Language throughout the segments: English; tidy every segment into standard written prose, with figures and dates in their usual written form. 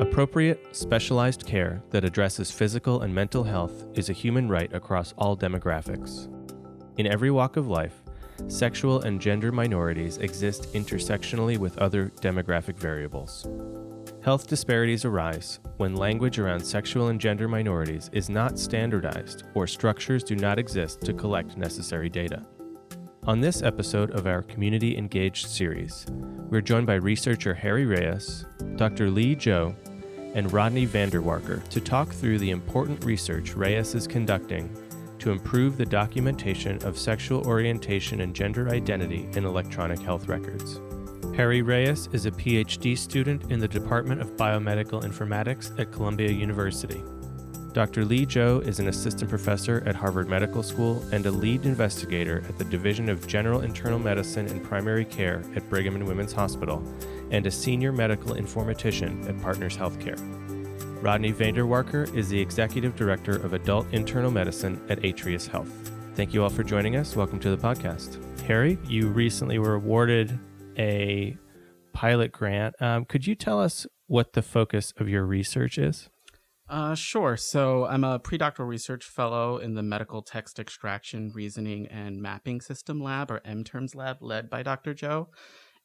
Appropriate, specialized care that addresses physical and mental health is a human right across all demographics. In every walk of life, sexual and gender minorities exist intersectionally with other demographic variables. Health disparities arise when language around sexual and gender minorities is not standardized or structures do not exist to collect necessary data. On this episode of our Community Engaged series, we're joined by researcher Harry Reyes, Dr. Lee Zhou, and Rodney Vanderwarker to talk through the important research Reyes is conducting to improve the documentation of sexual orientation and gender identity in electronic health records. Harry Reyes is a PhD student in the Department of Biomedical Informatics at Columbia University. Dr. Lee Zhou is an assistant professor at Harvard Medical School and a lead investigator at the Division of General Internal Medicine and Primary Care at Brigham and Women's Hospital, and a senior medical informatician at Partners Healthcare. Rodney Vanderwarker is the executive director of adult internal medicine at Atrius Health. Thank you all for joining us. Welcome to the podcast. Harry, you recently were awarded a pilot grant. Could you tell us what the focus of your research is? Sure. So I'm a predoctoral research fellow in the Medical Text Extraction, Reasoning, and Mapping System Lab, or M Terms Lab, led by Dr. Joe.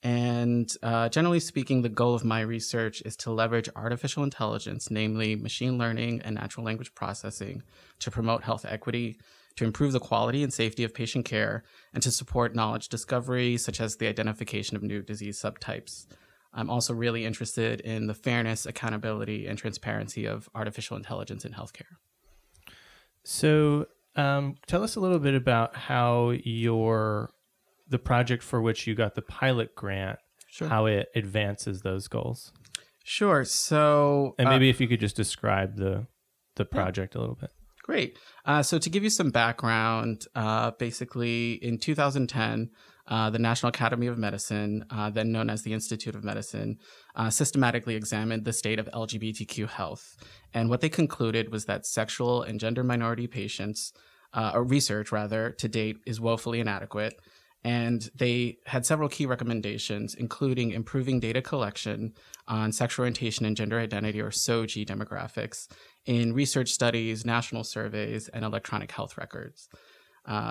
And generally speaking, the goal of my research is to leverage artificial intelligence, namely machine learning and natural language processing, to promote health equity, to improve the quality and safety of patient care, and to support knowledge discovery, such as the identification of new disease subtypes. I'm also really interested in the fairness, accountability, and transparency of artificial intelligence in healthcare. So tell us a little bit about how the project for which you got the pilot grant, sure, how it advances those goals. Sure. So, and maybe if you could just describe the project a little bit. Great. So to give you some background, basically in 2010, the National Academy of Medicine, then known as the Institute of Medicine, systematically examined the state of LGBTQ health. And what they concluded was that sexual and gender minority patients, or research rather, to date is woefully inadequate. And they had several key recommendations, including improving data collection on sexual orientation and gender identity, or SOGI, demographics in research studies, national surveys, and electronic health records.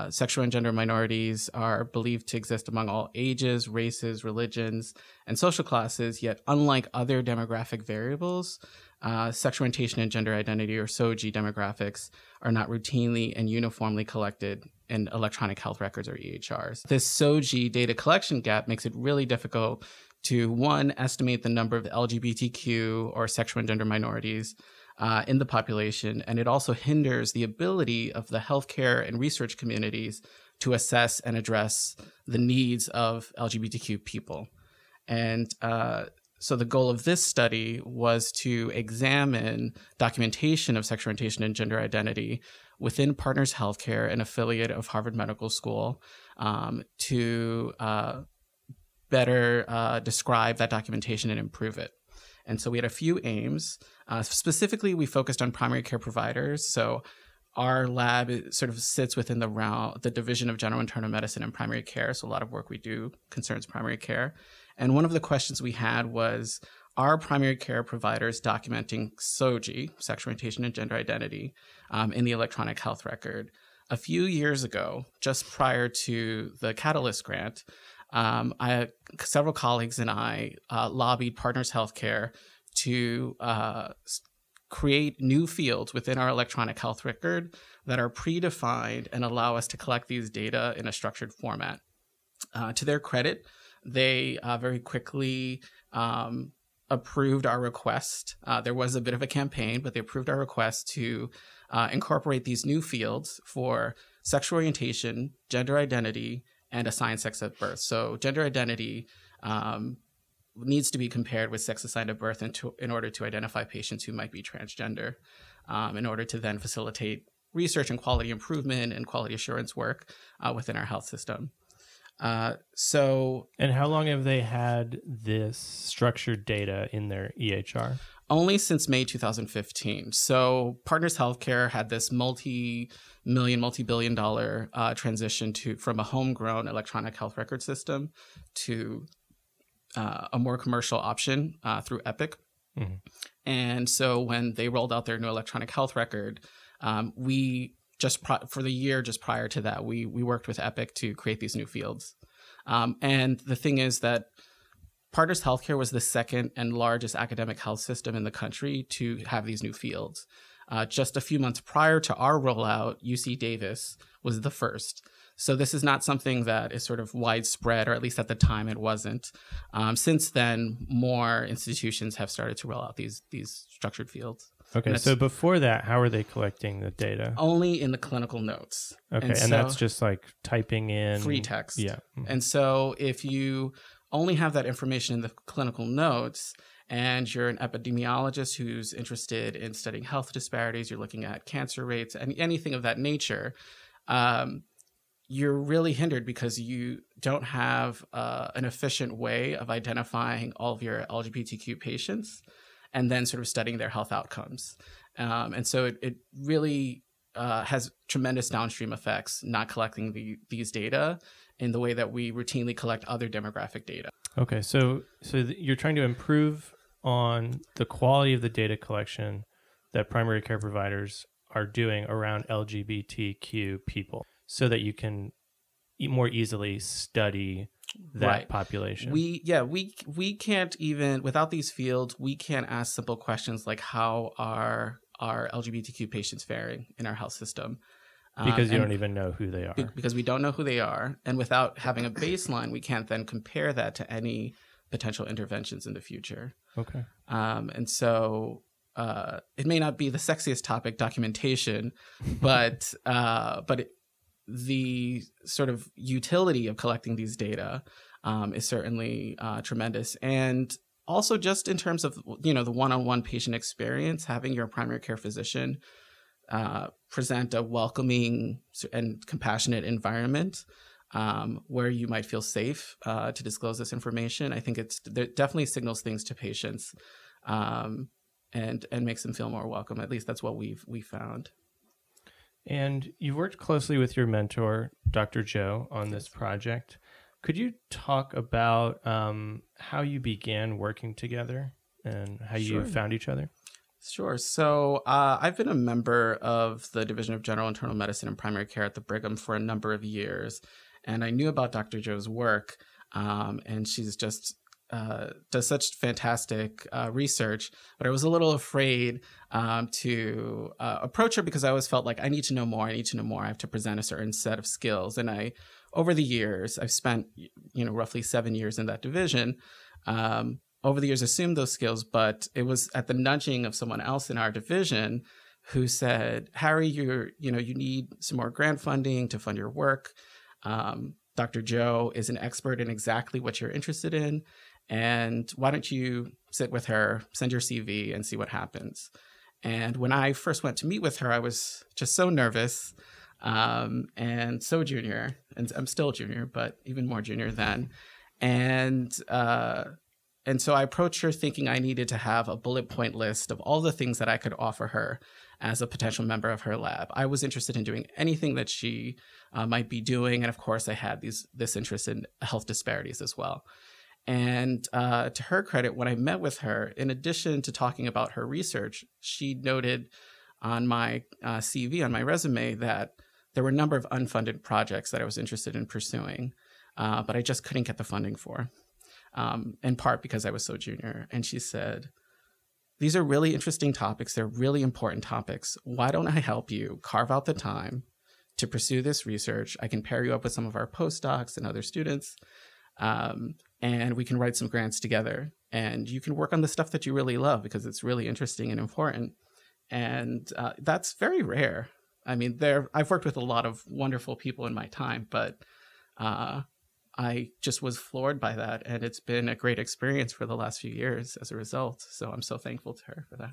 Sexual and gender minorities are believed to exist among all ages, races, religions, and social classes, yet unlike other demographic variables, sexual orientation and gender identity, or SOGI, demographics are not routinely and uniformly collected in electronic health records, or EHRs. This SOGI data collection gap makes it really difficult to, one, estimate the number of LGBTQ or sexual and gender minorities in the population, and it also hinders the ability of the healthcare and research communities to assess and address the needs of LGBTQ people. And so the goal of this study was to examine documentation of sexual orientation and gender identity within Partners Healthcare, an affiliate of Harvard Medical School, to better describe that documentation and improve it. And so we had a few aims. Specifically, we focused on primary care providers. So our lab sort of sits within the Division of General Internal Medicine and Primary Care. So a lot of work we do concerns primary care. And one of the questions we had was, are primary care providers documenting SOGI, sexual orientation and gender identity, in the electronic health record? A few years ago, just prior to the Catalyst grant, several colleagues and I lobbied Partners Healthcare to create new fields within our electronic health record that are predefined and allow us to collect these data in a structured format. To their credit, they very quickly approved our request. There was a bit of a campaign, but they approved our request to incorporate these new fields for sexual orientation, gender identity, and assigned sex at birth. So gender identity needs to be compared with sex assigned at birth in order to identify patients who might be transgender, in order to then facilitate research and quality improvement and quality assurance work within our health system. And how long have they had this structured data in their EHR? Only since May 2015. So Partners Healthcare had this multi-million, multi-billion dollar transition from a homegrown electronic health record system to a more commercial option through Epic. Mm-hmm. And so when they rolled out their new electronic health record, we just for the year just prior to that, we worked with Epic to create these new fields. And the thing is that Partners Healthcare was the second and largest academic health system in the country to have these new fields. Just a few months prior to our rollout, UC Davis was the first. So this is not something that is sort of widespread, or at least at the time it wasn't. Since then, more institutions have started to roll out these structured fields. Okay, so before that, how are they collecting the data? Only in the clinical notes. Okay, and that's just like typing in... free text. Yeah. And so if you only have that information in the clinical notes, and you're an epidemiologist who's interested in studying health disparities, you're looking at cancer rates and anything of that nature, you're really hindered because you don't have an efficient way of identifying all of your LGBTQ patients and then sort of studying their health outcomes. And so it really has tremendous downstream effects, not collecting these data in the way that we routinely collect other demographic data. Okay, so you're trying to improve on the quality of the data collection that primary care providers are doing around LGBTQ people, so that you can more easily study that population. We can't even, without these fields, we can't ask simple questions like how are our LGBTQ patients faring in our health system. Because you don't even know who they are. Because we don't know who they are. And without having a baseline, we can't then compare that to any potential interventions in the future. Okay. And so it may not be the sexiest topic, documentation, but the sort of utility of collecting these data is certainly tremendous. And also just in terms of, the one-on-one patient experience, having your primary care physician present a welcoming and compassionate environment where you might feel safe to disclose this information, I think it definitely signals things to patients and makes them feel more welcome. At least that's what we found. And you worked closely with your mentor, Dr. Joe, on this project. Could you talk about how you began working together and how you found each other? Sure. So I've been a member of the Division of General Internal Medicine and Primary Care at the Brigham for a number of years. And I knew about Dr. Joe's work. And she's just does such fantastic research, but I was a little afraid to approach her because I always felt like I need to know more. I have to present a certain set of skills. And over the years, I've spent, roughly 7 years in that division, over the years assumed those skills, but it was at the nudging of someone else in our division who said, Harry, you need some more grant funding to fund your work. Dr. Joe is an expert in exactly what you're interested in. And why don't you sit with her, send your CV, and see what happens? And when I first went to meet with her, I was just so nervous and so junior. And I'm still junior, but even more junior then. And so I approached her thinking I needed to have a bullet point list of all the things that I could offer her as a potential member of her lab. I was interested in doing anything that she might be doing. And of course, I had this interest in health disparities as well. And to her credit, when I met with her, in addition to talking about her research, she noted on my CV, on my resume, that there were a number of unfunded projects that I was interested in pursuing, but I just couldn't get the funding for, in part because I was so junior. And she said, "These are really interesting topics. They're really important topics. Why don't I help you carve out the time to pursue this research? I can pair you up with some of our postdocs and other students. And we can write some grants together, and you can work on the stuff that you really love because it's really interesting and important." And that's very rare. I mean, I've worked with a lot of wonderful people in my time, but I just was floored by that. And it's been a great experience for the last few years as a result. So I'm so thankful to her for that.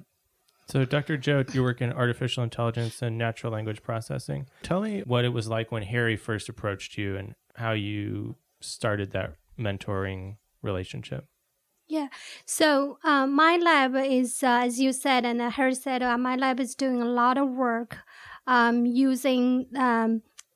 So Dr. Joe, you work in artificial intelligence and natural language processing. Tell me what it was like when Harry first approached you and how you started that mentoring relationship. Yeah. So my lab is, as you said, and Harry said, my lab is doing a lot of work using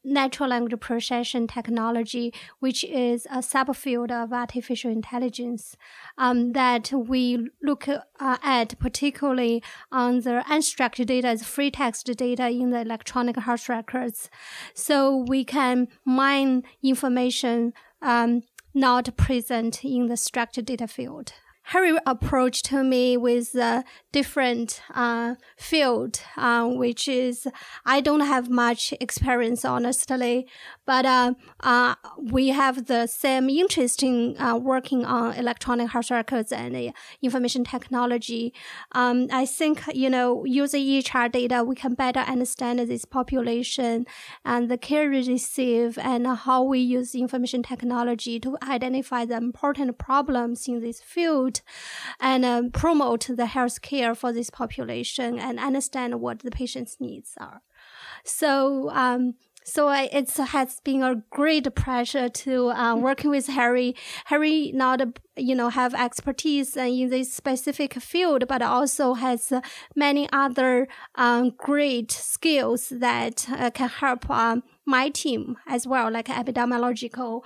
natural language processing technology, which is a subfield of artificial intelligence that we look at particularly on the unstructured data as free text data in the electronic health records. So we can mine information not present in the structured data field. Harry approached me with a different field, which is, I don't have much experience, honestly, but we have the same interest in working on electronic health records and information technology. I think, using EHR data, we can better understand this population and the care we receive and how we use information technology to identify the important problems in this field and promote the health care for this population and understand what the patient's needs are. So it has been a great pleasure to working with Harry. Harry not have expertise in this specific field, but also has many other great skills that can help my team as well, like epidemiological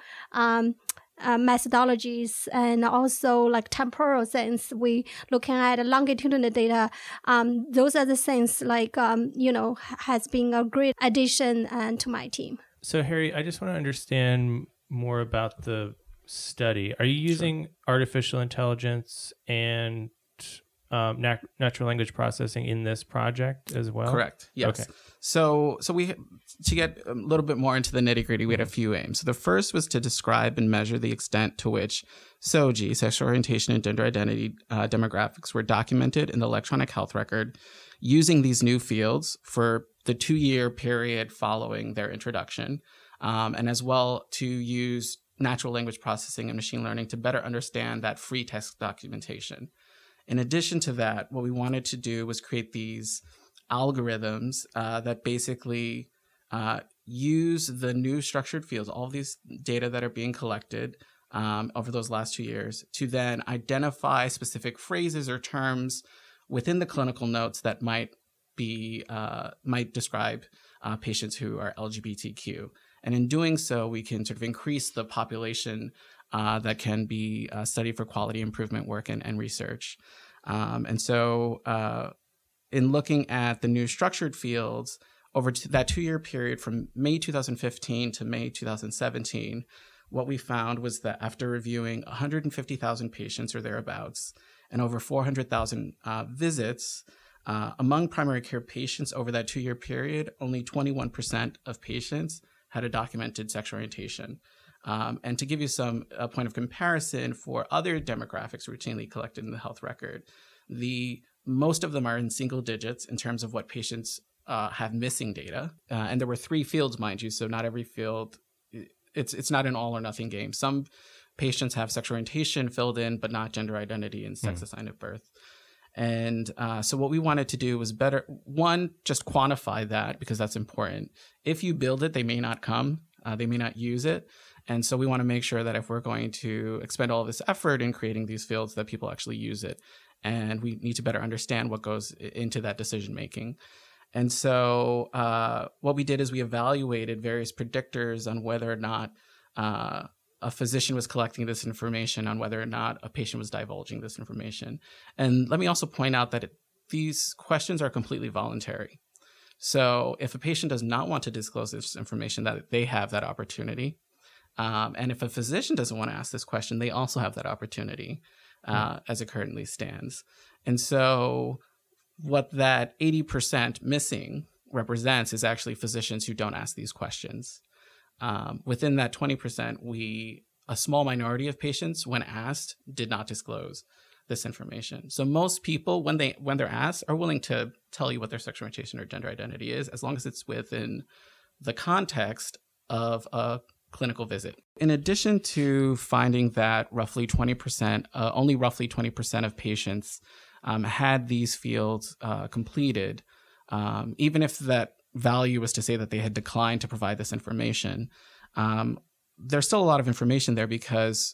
methodologies and also like temporal sense. We looking at longitudinal data. Those are the things has been a great addition to my team. So Harry, I just want to understand more about the study. Are you using artificial intelligence and natural language processing in this project as well? Correct. Yes. Okay. So we, to get a little bit more into the nitty gritty, we had a few aims. So the first was to describe and measure the extent to which SOGI, sexual orientation and gender identity demographics, were documented in the electronic health record using these new fields for the 2-year period following their introduction, and as well to use natural language processing and machine learning to better understand that free text documentation. In addition to that, what we wanted to do was create these algorithms that basically use the new structured fields, all of these data that are being collected over those last 2 years, to then identify specific phrases or terms within the clinical notes that might be might describe patients who are LGBTQ. And in doing so, we can sort of increase the population that can be studied for quality improvement work and research. And so in looking at the new structured fields, over that 2-year period from May 2015 to May 2017, what we found was that after reviewing 150,000 patients or thereabouts and over 400,000 visits, among primary care patients over that 2-year period, only 21% of patients had a documented sexual orientation. And to give you a point of comparison for other demographics routinely collected in the health record, most of them are in single digits in terms of what patients have missing data. And there were 3 fields, mind you, so not every field, it's not an all or nothing game. Some patients have sexual orientation filled in, but not gender identity and sex assigned at birth. And so what we wanted to do was better, one, just quantify that because that's important. If you build it, they may not come, they may not use it. And so we want to make sure that if we're going to expend all this effort in creating these fields, that people actually use it. And we need to better understand what goes into that decision-making. And so what we did is we evaluated various predictors on whether or not a physician was collecting this information, on whether or not a patient was divulging this information. And let me also point out that these questions are completely voluntary. So if a patient does not want to disclose this information, that they have that opportunity. And if a physician doesn't want to ask this question, they also have that opportunity as it currently stands. And so what that 80% missing represents is actually physicians who don't ask these questions. Within that 20%, a small minority of patients, when asked, did not disclose this information. So most people, when they're asked, are willing to tell you what their sexual orientation or gender identity is, as long as it's within the context of a clinical visit. In addition to finding that only roughly 20% of patients had these fields completed, even if that value was to say that they had declined to provide this information, there's still a lot of information there because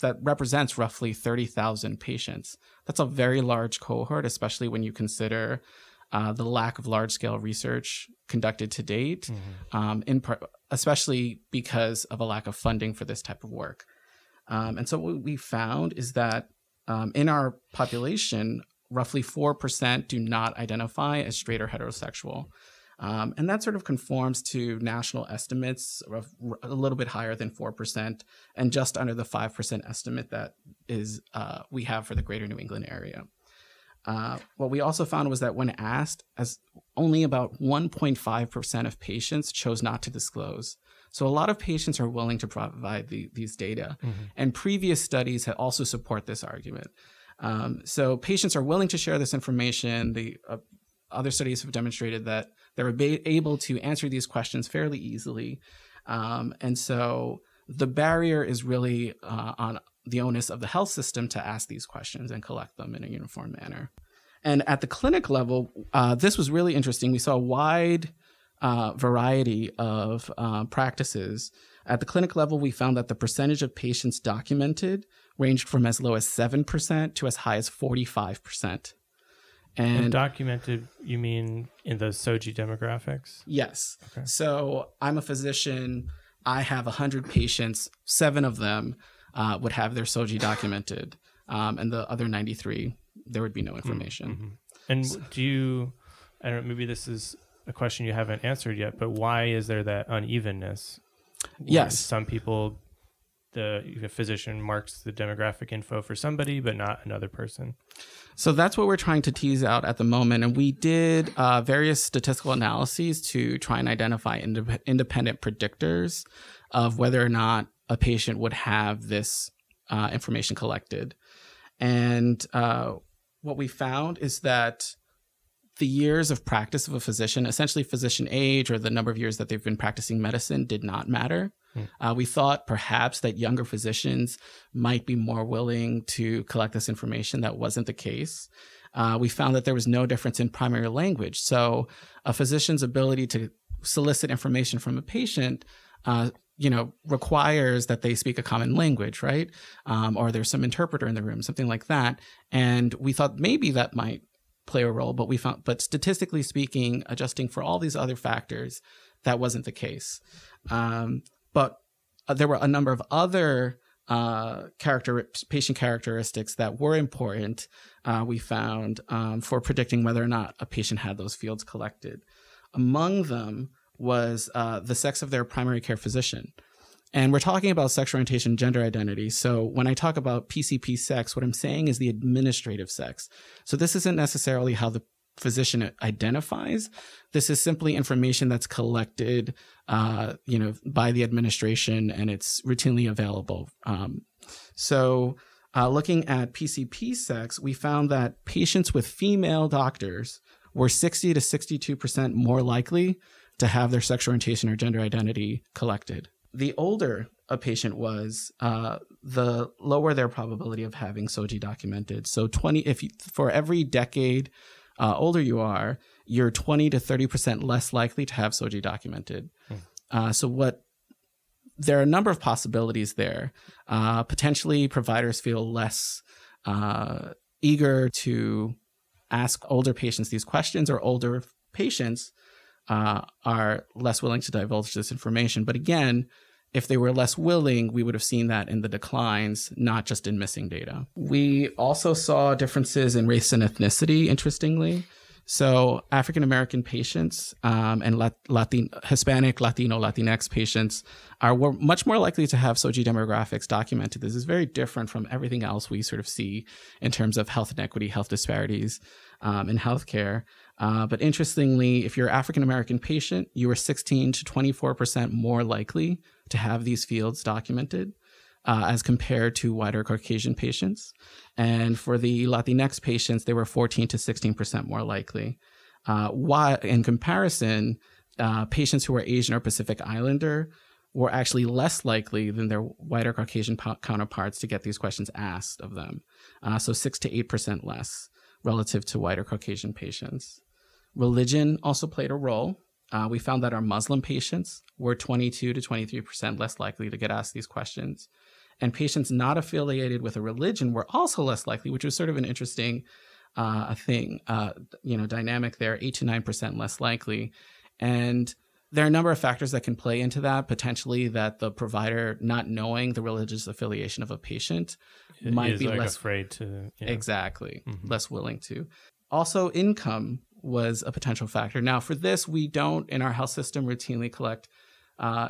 that represents roughly 30,000 patients. That's a very large cohort, especially when you consider the lack of large-scale research conducted to date, mm-hmm. In part, especially because of a lack of funding for this type of work. And so what we found is that in our population, roughly 4% do not identify as straight or heterosexual. And that sort of conforms to national estimates of a little bit higher than 4% and just under the 5% estimate that is we have for the greater New England area. What we also found was that when asked, as only about 1.5% of patients chose not to disclose. So a lot of patients are willing to provide these data. Mm-hmm. And previous studies have also support this argument. So patients are willing to share this information. The other studies have demonstrated that they're able to answer these questions fairly easily. And so the barrier is really on the onus of the health system to ask these questions and collect them in a uniform manner. And at the clinic level, this was really interesting. We saw a wide variety of practices. At the clinic level, we found that the percentage of patients documented ranged from as low as 7% to as high as 45%. And documented, you mean in the SOGI demographics? Yes. Okay. So I'm a physician. I have 100 patients. 7 of them would have their SOGI documented, and the other 93, there would be no information. Mm-hmm. And so, I don't know, maybe this is a question you haven't answered yet, but why is there that unevenness? Yes. Some people, the physician marks the demographic info for somebody, but not another person. So that's what we're trying to tease out at the moment. And we did various statistical analyses to try and identify independent predictors of whether or not a patient would have this information collected. And what we found is that the years of practice of a physician, essentially physician age or the number of years that they've been practicing medicine, did not matter. Hmm. We thought perhaps that younger physicians might be more willing to collect this information. That wasn't the case. We found that there was no difference in primary language. So a physician's ability to solicit information from a patient requires that they speak a common language, right? Or there's some interpreter in the room, something like that. And we thought maybe that might play a role, but statistically speaking, adjusting for all these other factors, that wasn't the case. But there were a number of other patient characteristics that were important, we found, for predicting whether or not a patient had those fields collected. Among them was the sex of their primary care physician. And we're talking about sexual orientation, gender identity. So when I talk about PCP sex, what I'm saying is the administrative sex. So this isn't necessarily how the physician identifies. This is simply information that's collected, by the administration, and it's routinely available. So looking at PCP sex, we found that patients with female doctors were 60 to 62% more likely to have their sexual orientation or gender identity collected. The older a patient was, the lower their probability of having SOGI documented. So for every decade older you are, you're 20 to 30% less likely to have SOGI documented. Hmm. There are a number of possibilities there. Potentially, providers feel less eager to ask older patients these questions, or older patients are less willing to divulge this information. But again, if they were less willing, we would have seen that in the declines, not just in missing data. We also saw differences in race and ethnicity, interestingly. So African-American patients and Hispanic, Latino, Latinx patients were much more likely to have SOGI demographics documented. This is very different from everything else we sort of see in terms of health inequity, health disparities in healthcare. But interestingly, if you're an African-American patient, you are 16 to 24% more likely to have these fields documented as compared to whiter Caucasian patients. And for the Latinx patients, they were 14 to 16% more likely. While in comparison, patients who are Asian or Pacific Islander were actually less likely than their whiter Caucasian counterparts to get these questions asked of them. So 6 to 8% less relative to whiter Caucasian patients. Religion also played a role. We found that our Muslim patients were 22 to 23% less likely to get asked these questions. And patients not affiliated with a religion were also less likely, which was sort of an interesting thing, dynamic there, 8 to 9% less likely. And there are a number of factors that can play into that, potentially that the provider not knowing the religious affiliation of a patient might be less afraid to. Yeah. Exactly. Mm-hmm. Less willing to. Also, income was a potential factor. Now, for this, we don't in our health system routinely collect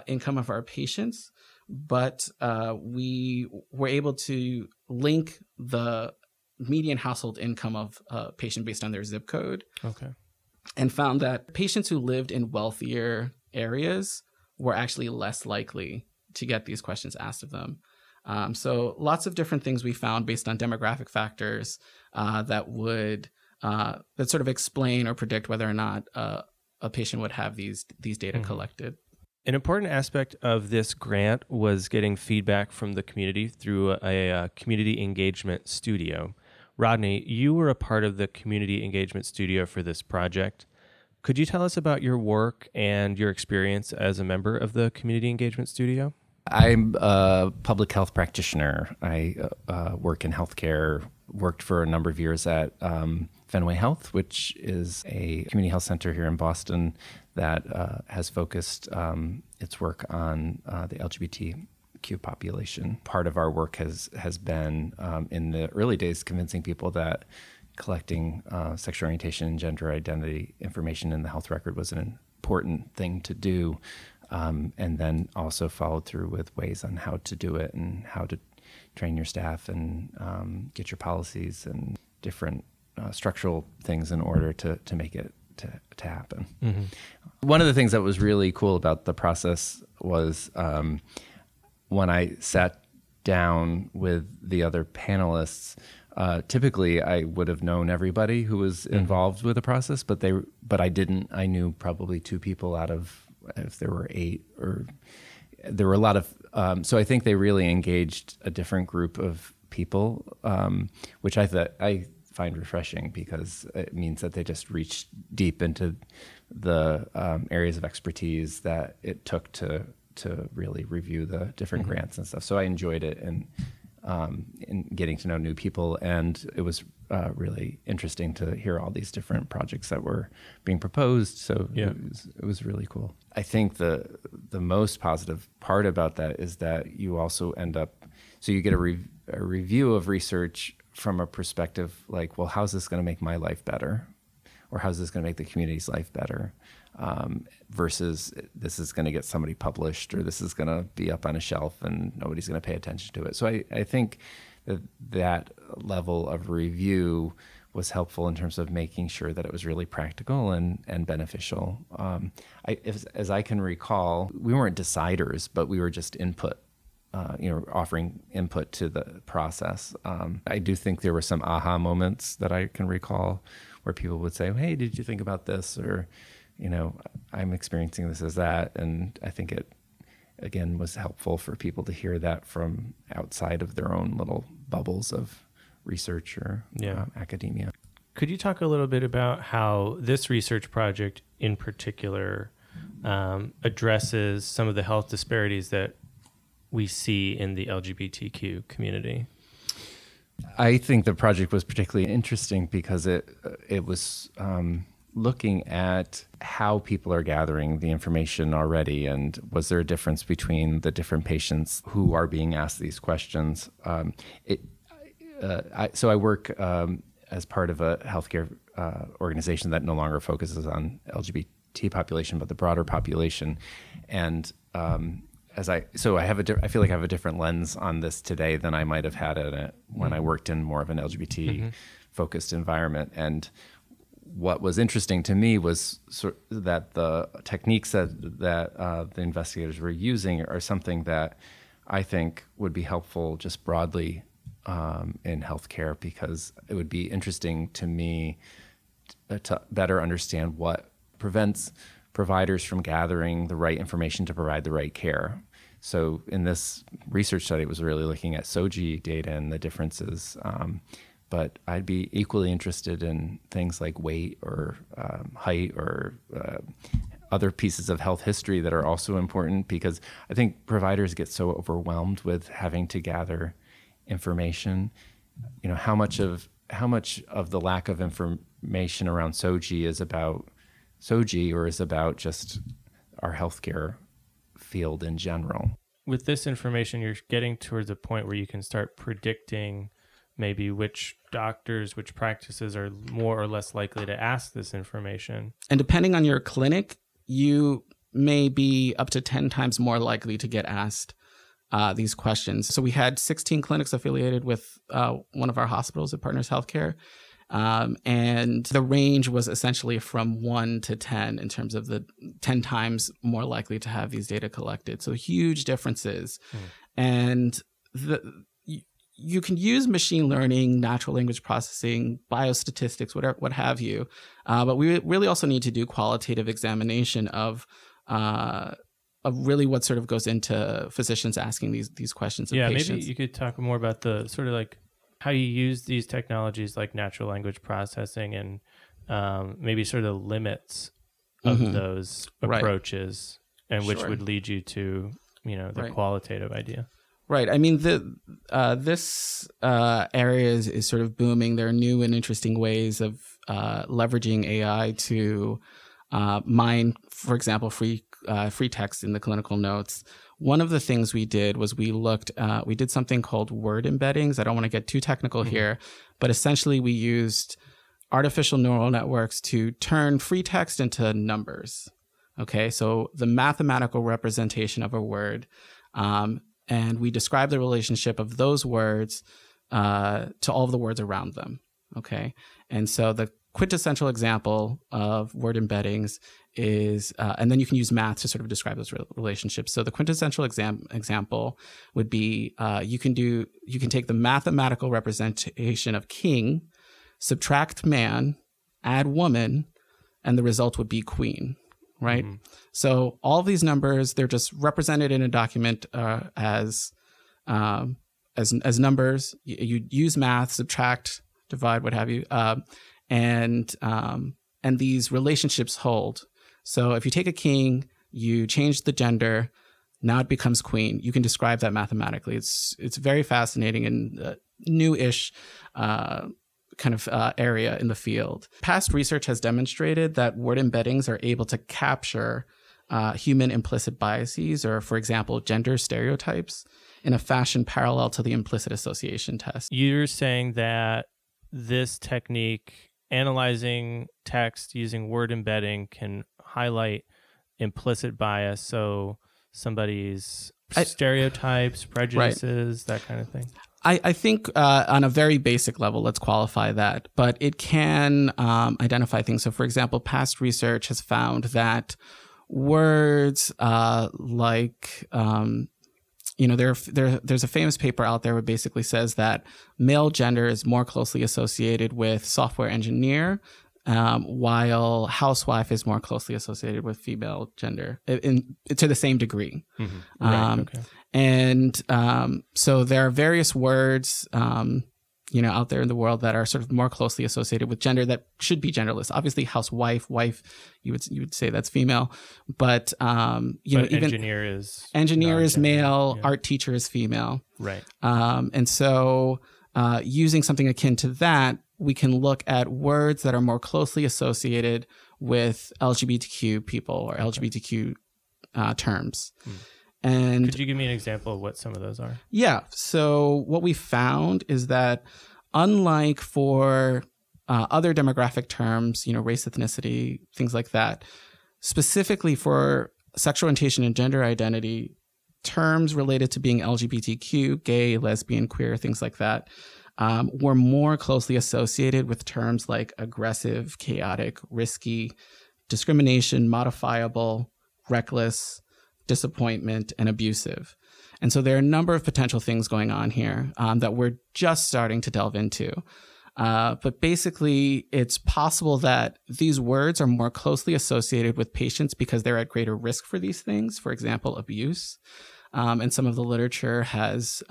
income of our patients, but we were able to link the median household income of a patient based on their zip code. Okay. And found that patients who lived in wealthier areas were actually less likely to get these questions asked of them. So lots of different things we found based on demographic factors that sort of explain or predict whether or not a patient would have these data collected. An important aspect of this grant was getting feedback from the community through a community engagement studio. Rodney, you were a part of the Community Engagement Studio for this project. Could you tell us about your work and your experience as a member of the Community Engagement Studio? I'm a public health practitioner. I work in healthcare, worked for a number of years at Fenway Health, which is a community health center here in Boston that has focused its work on the LGBTQ population. Part of our work has been in the early days convincing people that collecting sexual orientation and gender identity information in the health record was an important thing to do, and then also followed through with ways on how to do it and how to train your staff and get your policies and different structural things in order to make it to happen. Mm-hmm. One of the things that was really cool about the process was when I sat down with the other panelists, typically I would have known everybody who was involved with the process, but I didn't. I knew probably two people out of, if there were eight, or there were a lot of, so I think they really engaged a different group of people, which I find refreshing because it means that they just reached deep into the areas of expertise that it took to really review the different grants and stuff. So I enjoyed it and in getting to know new people. And it was really interesting to hear all these different projects that were being proposed. So it was really cool. I think the most positive part about that is that you also end up, so you get a review of research from a perspective like, well, how's this going to make my life better? Or how's this going to make the community's life better? Versus this is going to get somebody published, or this is going to be up on a shelf and nobody's going to pay attention to it. So I think that level of review was helpful in terms of making sure that it was really practical and beneficial. As I can recall, we weren't deciders, but we were just input, offering input to the process. I do think there were some aha moments that I can recall where people would say, hey, did you think about this? Or, I'm experiencing this as that. And I think it, again, was helpful for people to hear that from outside of their own little bubbles of research or academia. Could you talk a little bit about how this research project in particular addresses some of the health disparities that we see in the LGBTQ community? I think the project was particularly interesting because it was... looking at how people are gathering the information already, and was there a difference between the different patients who are being asked these questions? So I work as part of a healthcare organization that no longer focuses on LGBT population, but the broader population. And I feel like I have a different lens on this today than I might have had it when I worked in more of an LGBT focused environment. And what was interesting to me was that the techniques that the investigators were using are something that I think would be helpful just broadly in healthcare, because it would be interesting to me to better understand what prevents providers from gathering the right information to provide the right care. So in this research study, it was really looking at SOGI data and the differences. But I'd be equally interested in things like weight or height or other pieces of health history that are also important, because I think providers get so overwhelmed with having to gather information. You know, how much of the lack of information around SOGI is about SOGI or is about just our healthcare field in general. With this information, you're getting towards a point where you can start predicting maybe which doctors, which practices are more or less likely to ask this information. And depending on your clinic, you may be up to 10 times more likely to get asked these questions. So we had 16 clinics affiliated with one of our hospitals at Partners Healthcare. And the range was essentially from 1 to 10 in terms of the 10 times more likely to have these data collected. So huge differences. And you can use machine learning, natural language processing, biostatistics, whatever, what have you. But we really also need to do qualitative examination of really what sort of goes into physicians asking these questions of patients. Yeah, maybe you could talk more about the sort of like how you use these technologies like natural language processing and maybe sort of the limits of those approaches, right, and which would lead you to, you know, the qualitative idea. Right. I mean, this area is sort of booming. There are new and interesting ways of leveraging AI to mine, for example, free text in the clinical notes. One of the things we did was we did something called word embeddings. I don't want to get too technical here, but essentially we used artificial neural networks to turn free text into numbers. Okay, so the mathematical representation of a word. And we describe the relationship of those words to all of the words around them, okay? And so the quintessential example of word embeddings is, and then you can use math to sort of describe those relationships. So the quintessential example would be you can take the mathematical representation of king, subtract man, add woman, and the result would be queen. Right. Mm-hmm. So all of these numbers, they're just represented in a document as numbers. You use math, subtract, divide, what have you. And these relationships hold. So if you take a king, you change the gender, now it becomes queen. You can describe that mathematically. It's very fascinating and new-ish kind of area in the field. Past research has demonstrated that word embeddings are able to capture human implicit biases, or for example, gender stereotypes, in a fashion parallel to the implicit association test. You're saying that this technique, analyzing text using word embedding, can highlight implicit bias, so somebody's stereotypes, prejudices, that kind of thing? I think on a very basic level, let's qualify that, but it can identify things. So, for example, past research has found that words like, you know, there's a famous paper out there that basically says that male gender is more closely associated with software engineer, while housewife is more closely associated with female gender to the same degree. Mm-hmm. And so there are various words, you know, out there in the world that are sort of more closely associated with gender that should be genderless. Obviously, housewife, wife, you would say that's female, but even engineer is male, art teacher is female, right? And so using something akin to that, we can look at words that are more closely associated with LGBTQ people or LGBTQ terms. And could you give me an example of what some of those are? Yeah. So what we found is that unlike for other demographic terms, you know, race, ethnicity, things like that, specifically for sexual orientation and gender identity, terms related to being LGBTQ, gay, lesbian, queer, things like that, were more closely associated with terms like aggressive, chaotic, risky, discrimination, modifiable, reckless, disappointment, and abusive. And so there are a number of potential things going on here that we're just starting to delve into. But basically, it's possible that these words are more closely associated with patients because they're at greater risk for these things, for example, abuse. And some of the literature has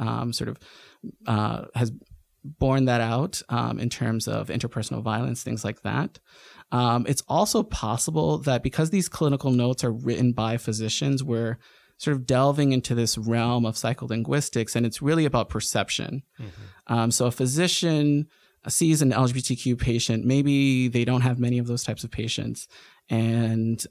borne that out in terms of interpersonal violence, things like that. It's also possible that because these clinical notes are written by physicians, we're sort of delving into this realm of psycholinguistics, and it's really about perception. Mm-hmm. So a physician sees an LGBTQ patient, maybe they don't have many of those types of patients. And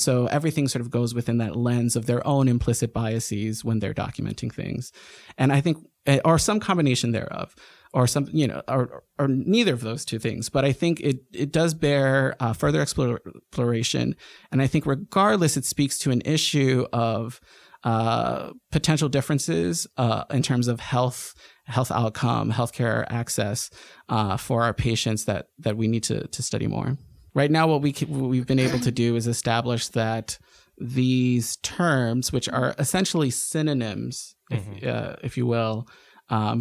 so everything sort of goes within that lens of their own implicit biases when they're documenting things. And I think, or some combination thereof, or some, you know, or neither of those two things. But I think it does bear further exploration. And I think regardless, it speaks to an issue of potential differences in terms of health outcome, healthcare access for our patients that we need to study more. Right now, what we've been able to do is establish that these terms, which are essentially synonyms, mm-hmm. If you will,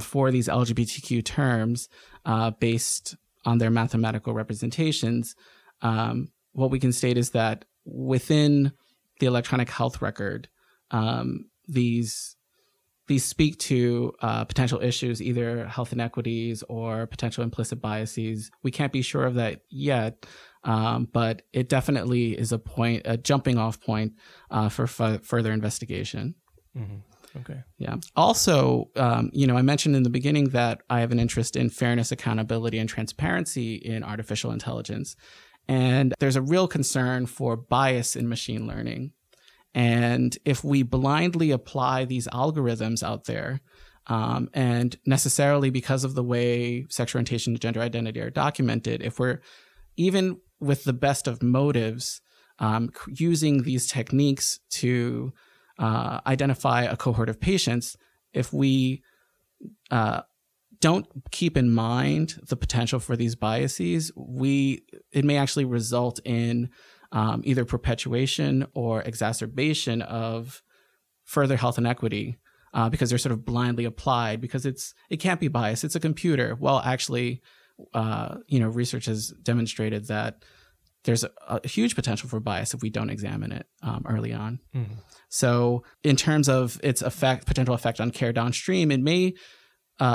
for these LGBTQ terms based on their mathematical representations, what we can state is that within the electronic health record, these speak to potential issues, either health inequities or potential implicit biases. We can't be sure of that yet, but it definitely is a jumping off point for further investigation. Mm-hmm. Okay. Yeah. Also, I mentioned in the beginning that I have an interest in fairness, accountability, and transparency in artificial intelligence. And there's a real concern for bias in machine learning. And if we blindly apply these algorithms out there, and necessarily because of the way sexual orientation and gender identity are documented, if we're even with the best of motives using these techniques to identify a cohort of patients, if we don't keep in mind the potential for these biases, it may actually result in either perpetuation or exacerbation of further health inequity because they're sort of blindly applied because it can't be biased. It's a computer. Well, actually, research has demonstrated that there's a huge potential for bias if we don't examine it early on. Mm-hmm. So in terms of its potential effect on care downstream, it may...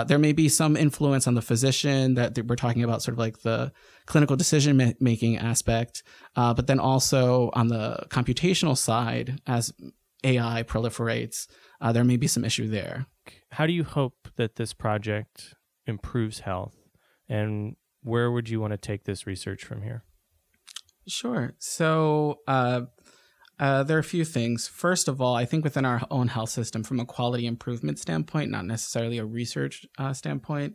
there may be some influence on the physician that we're talking about, sort of like the clinical decision-making aspect, but then also on the computational side, as AI proliferates, there may be some issue there. How do you hope that this project improves health, and where would you want to take this research from here? Sure. So... there are a few things. First of all, I think within our own health system, from a quality improvement standpoint, not necessarily a research standpoint,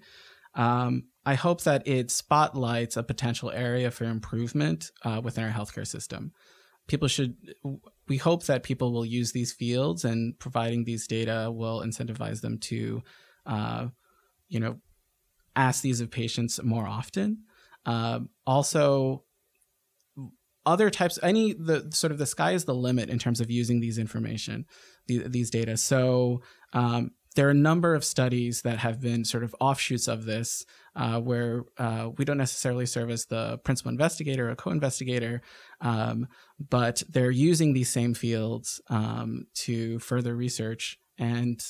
I hope that it spotlights a potential area for improvement within our healthcare system. We hope that people will use these fields, and providing these data will incentivize them to, ask these of patients more often. Also, other types, the sky is the limit in terms of using these information, these data. So there are a number of studies that have been sort of offshoots of this where we don't necessarily serve as the principal investigator or co-investigator, but they're using these same fields to further research. And,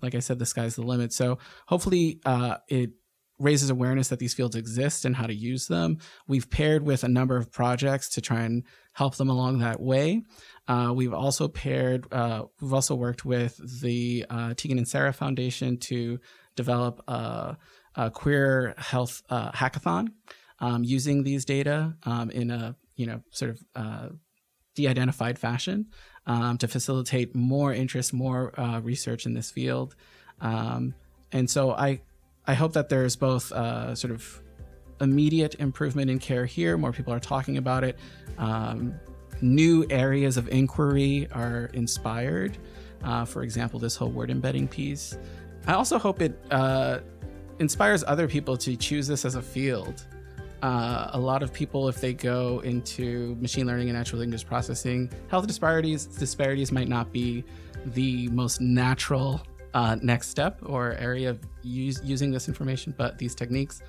like I said, the sky's the limit. So hopefully it raises awareness that these fields exist and how to use them. We've paired with a number of projects to try and help them along that way. We've also worked with the Tegan and Sarah Foundation to develop a queer health hackathon using these data in a de-identified fashion to facilitate more interest, more research in this field. And so I hope that there's both sort of immediate improvement in care here. More people are talking about it. New areas of inquiry are inspired. For example, this whole word embedding piece. I also hope it inspires other people to choose this as a field. A lot of people, if they go into machine learning and natural language processing, health disparities might not be the most natural next step or area of using this information, but these techniques.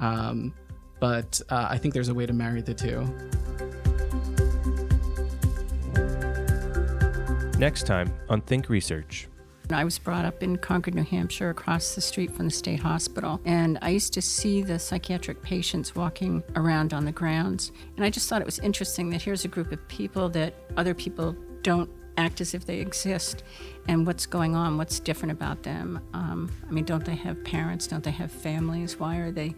But I think there's a way to marry the two. Next time on Think Research. I was brought up in Concord, New Hampshire, across the street from the state hospital, and I used to see the psychiatric patients walking around on the grounds, and I just thought it was interesting that here's a group of people that other people don't act as if they exist, and what's going on, what's different about them. Don't they have parents? Don't they have families? Why are they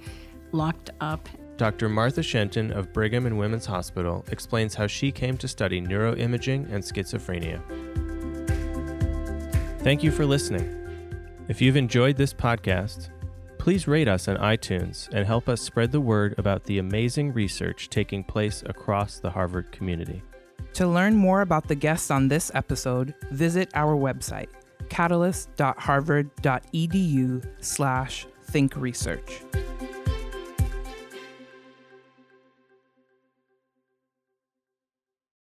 locked up? Dr. Martha Shenton of Brigham and Women's Hospital explains how she came to study neuroimaging and schizophrenia. Thank you for listening. If you've enjoyed this podcast, please rate us on iTunes and help us spread the word about the amazing research taking place across the Harvard community. To learn more about the guests on this episode, visit our website, catalyst.harvard.edu/thinkresearch.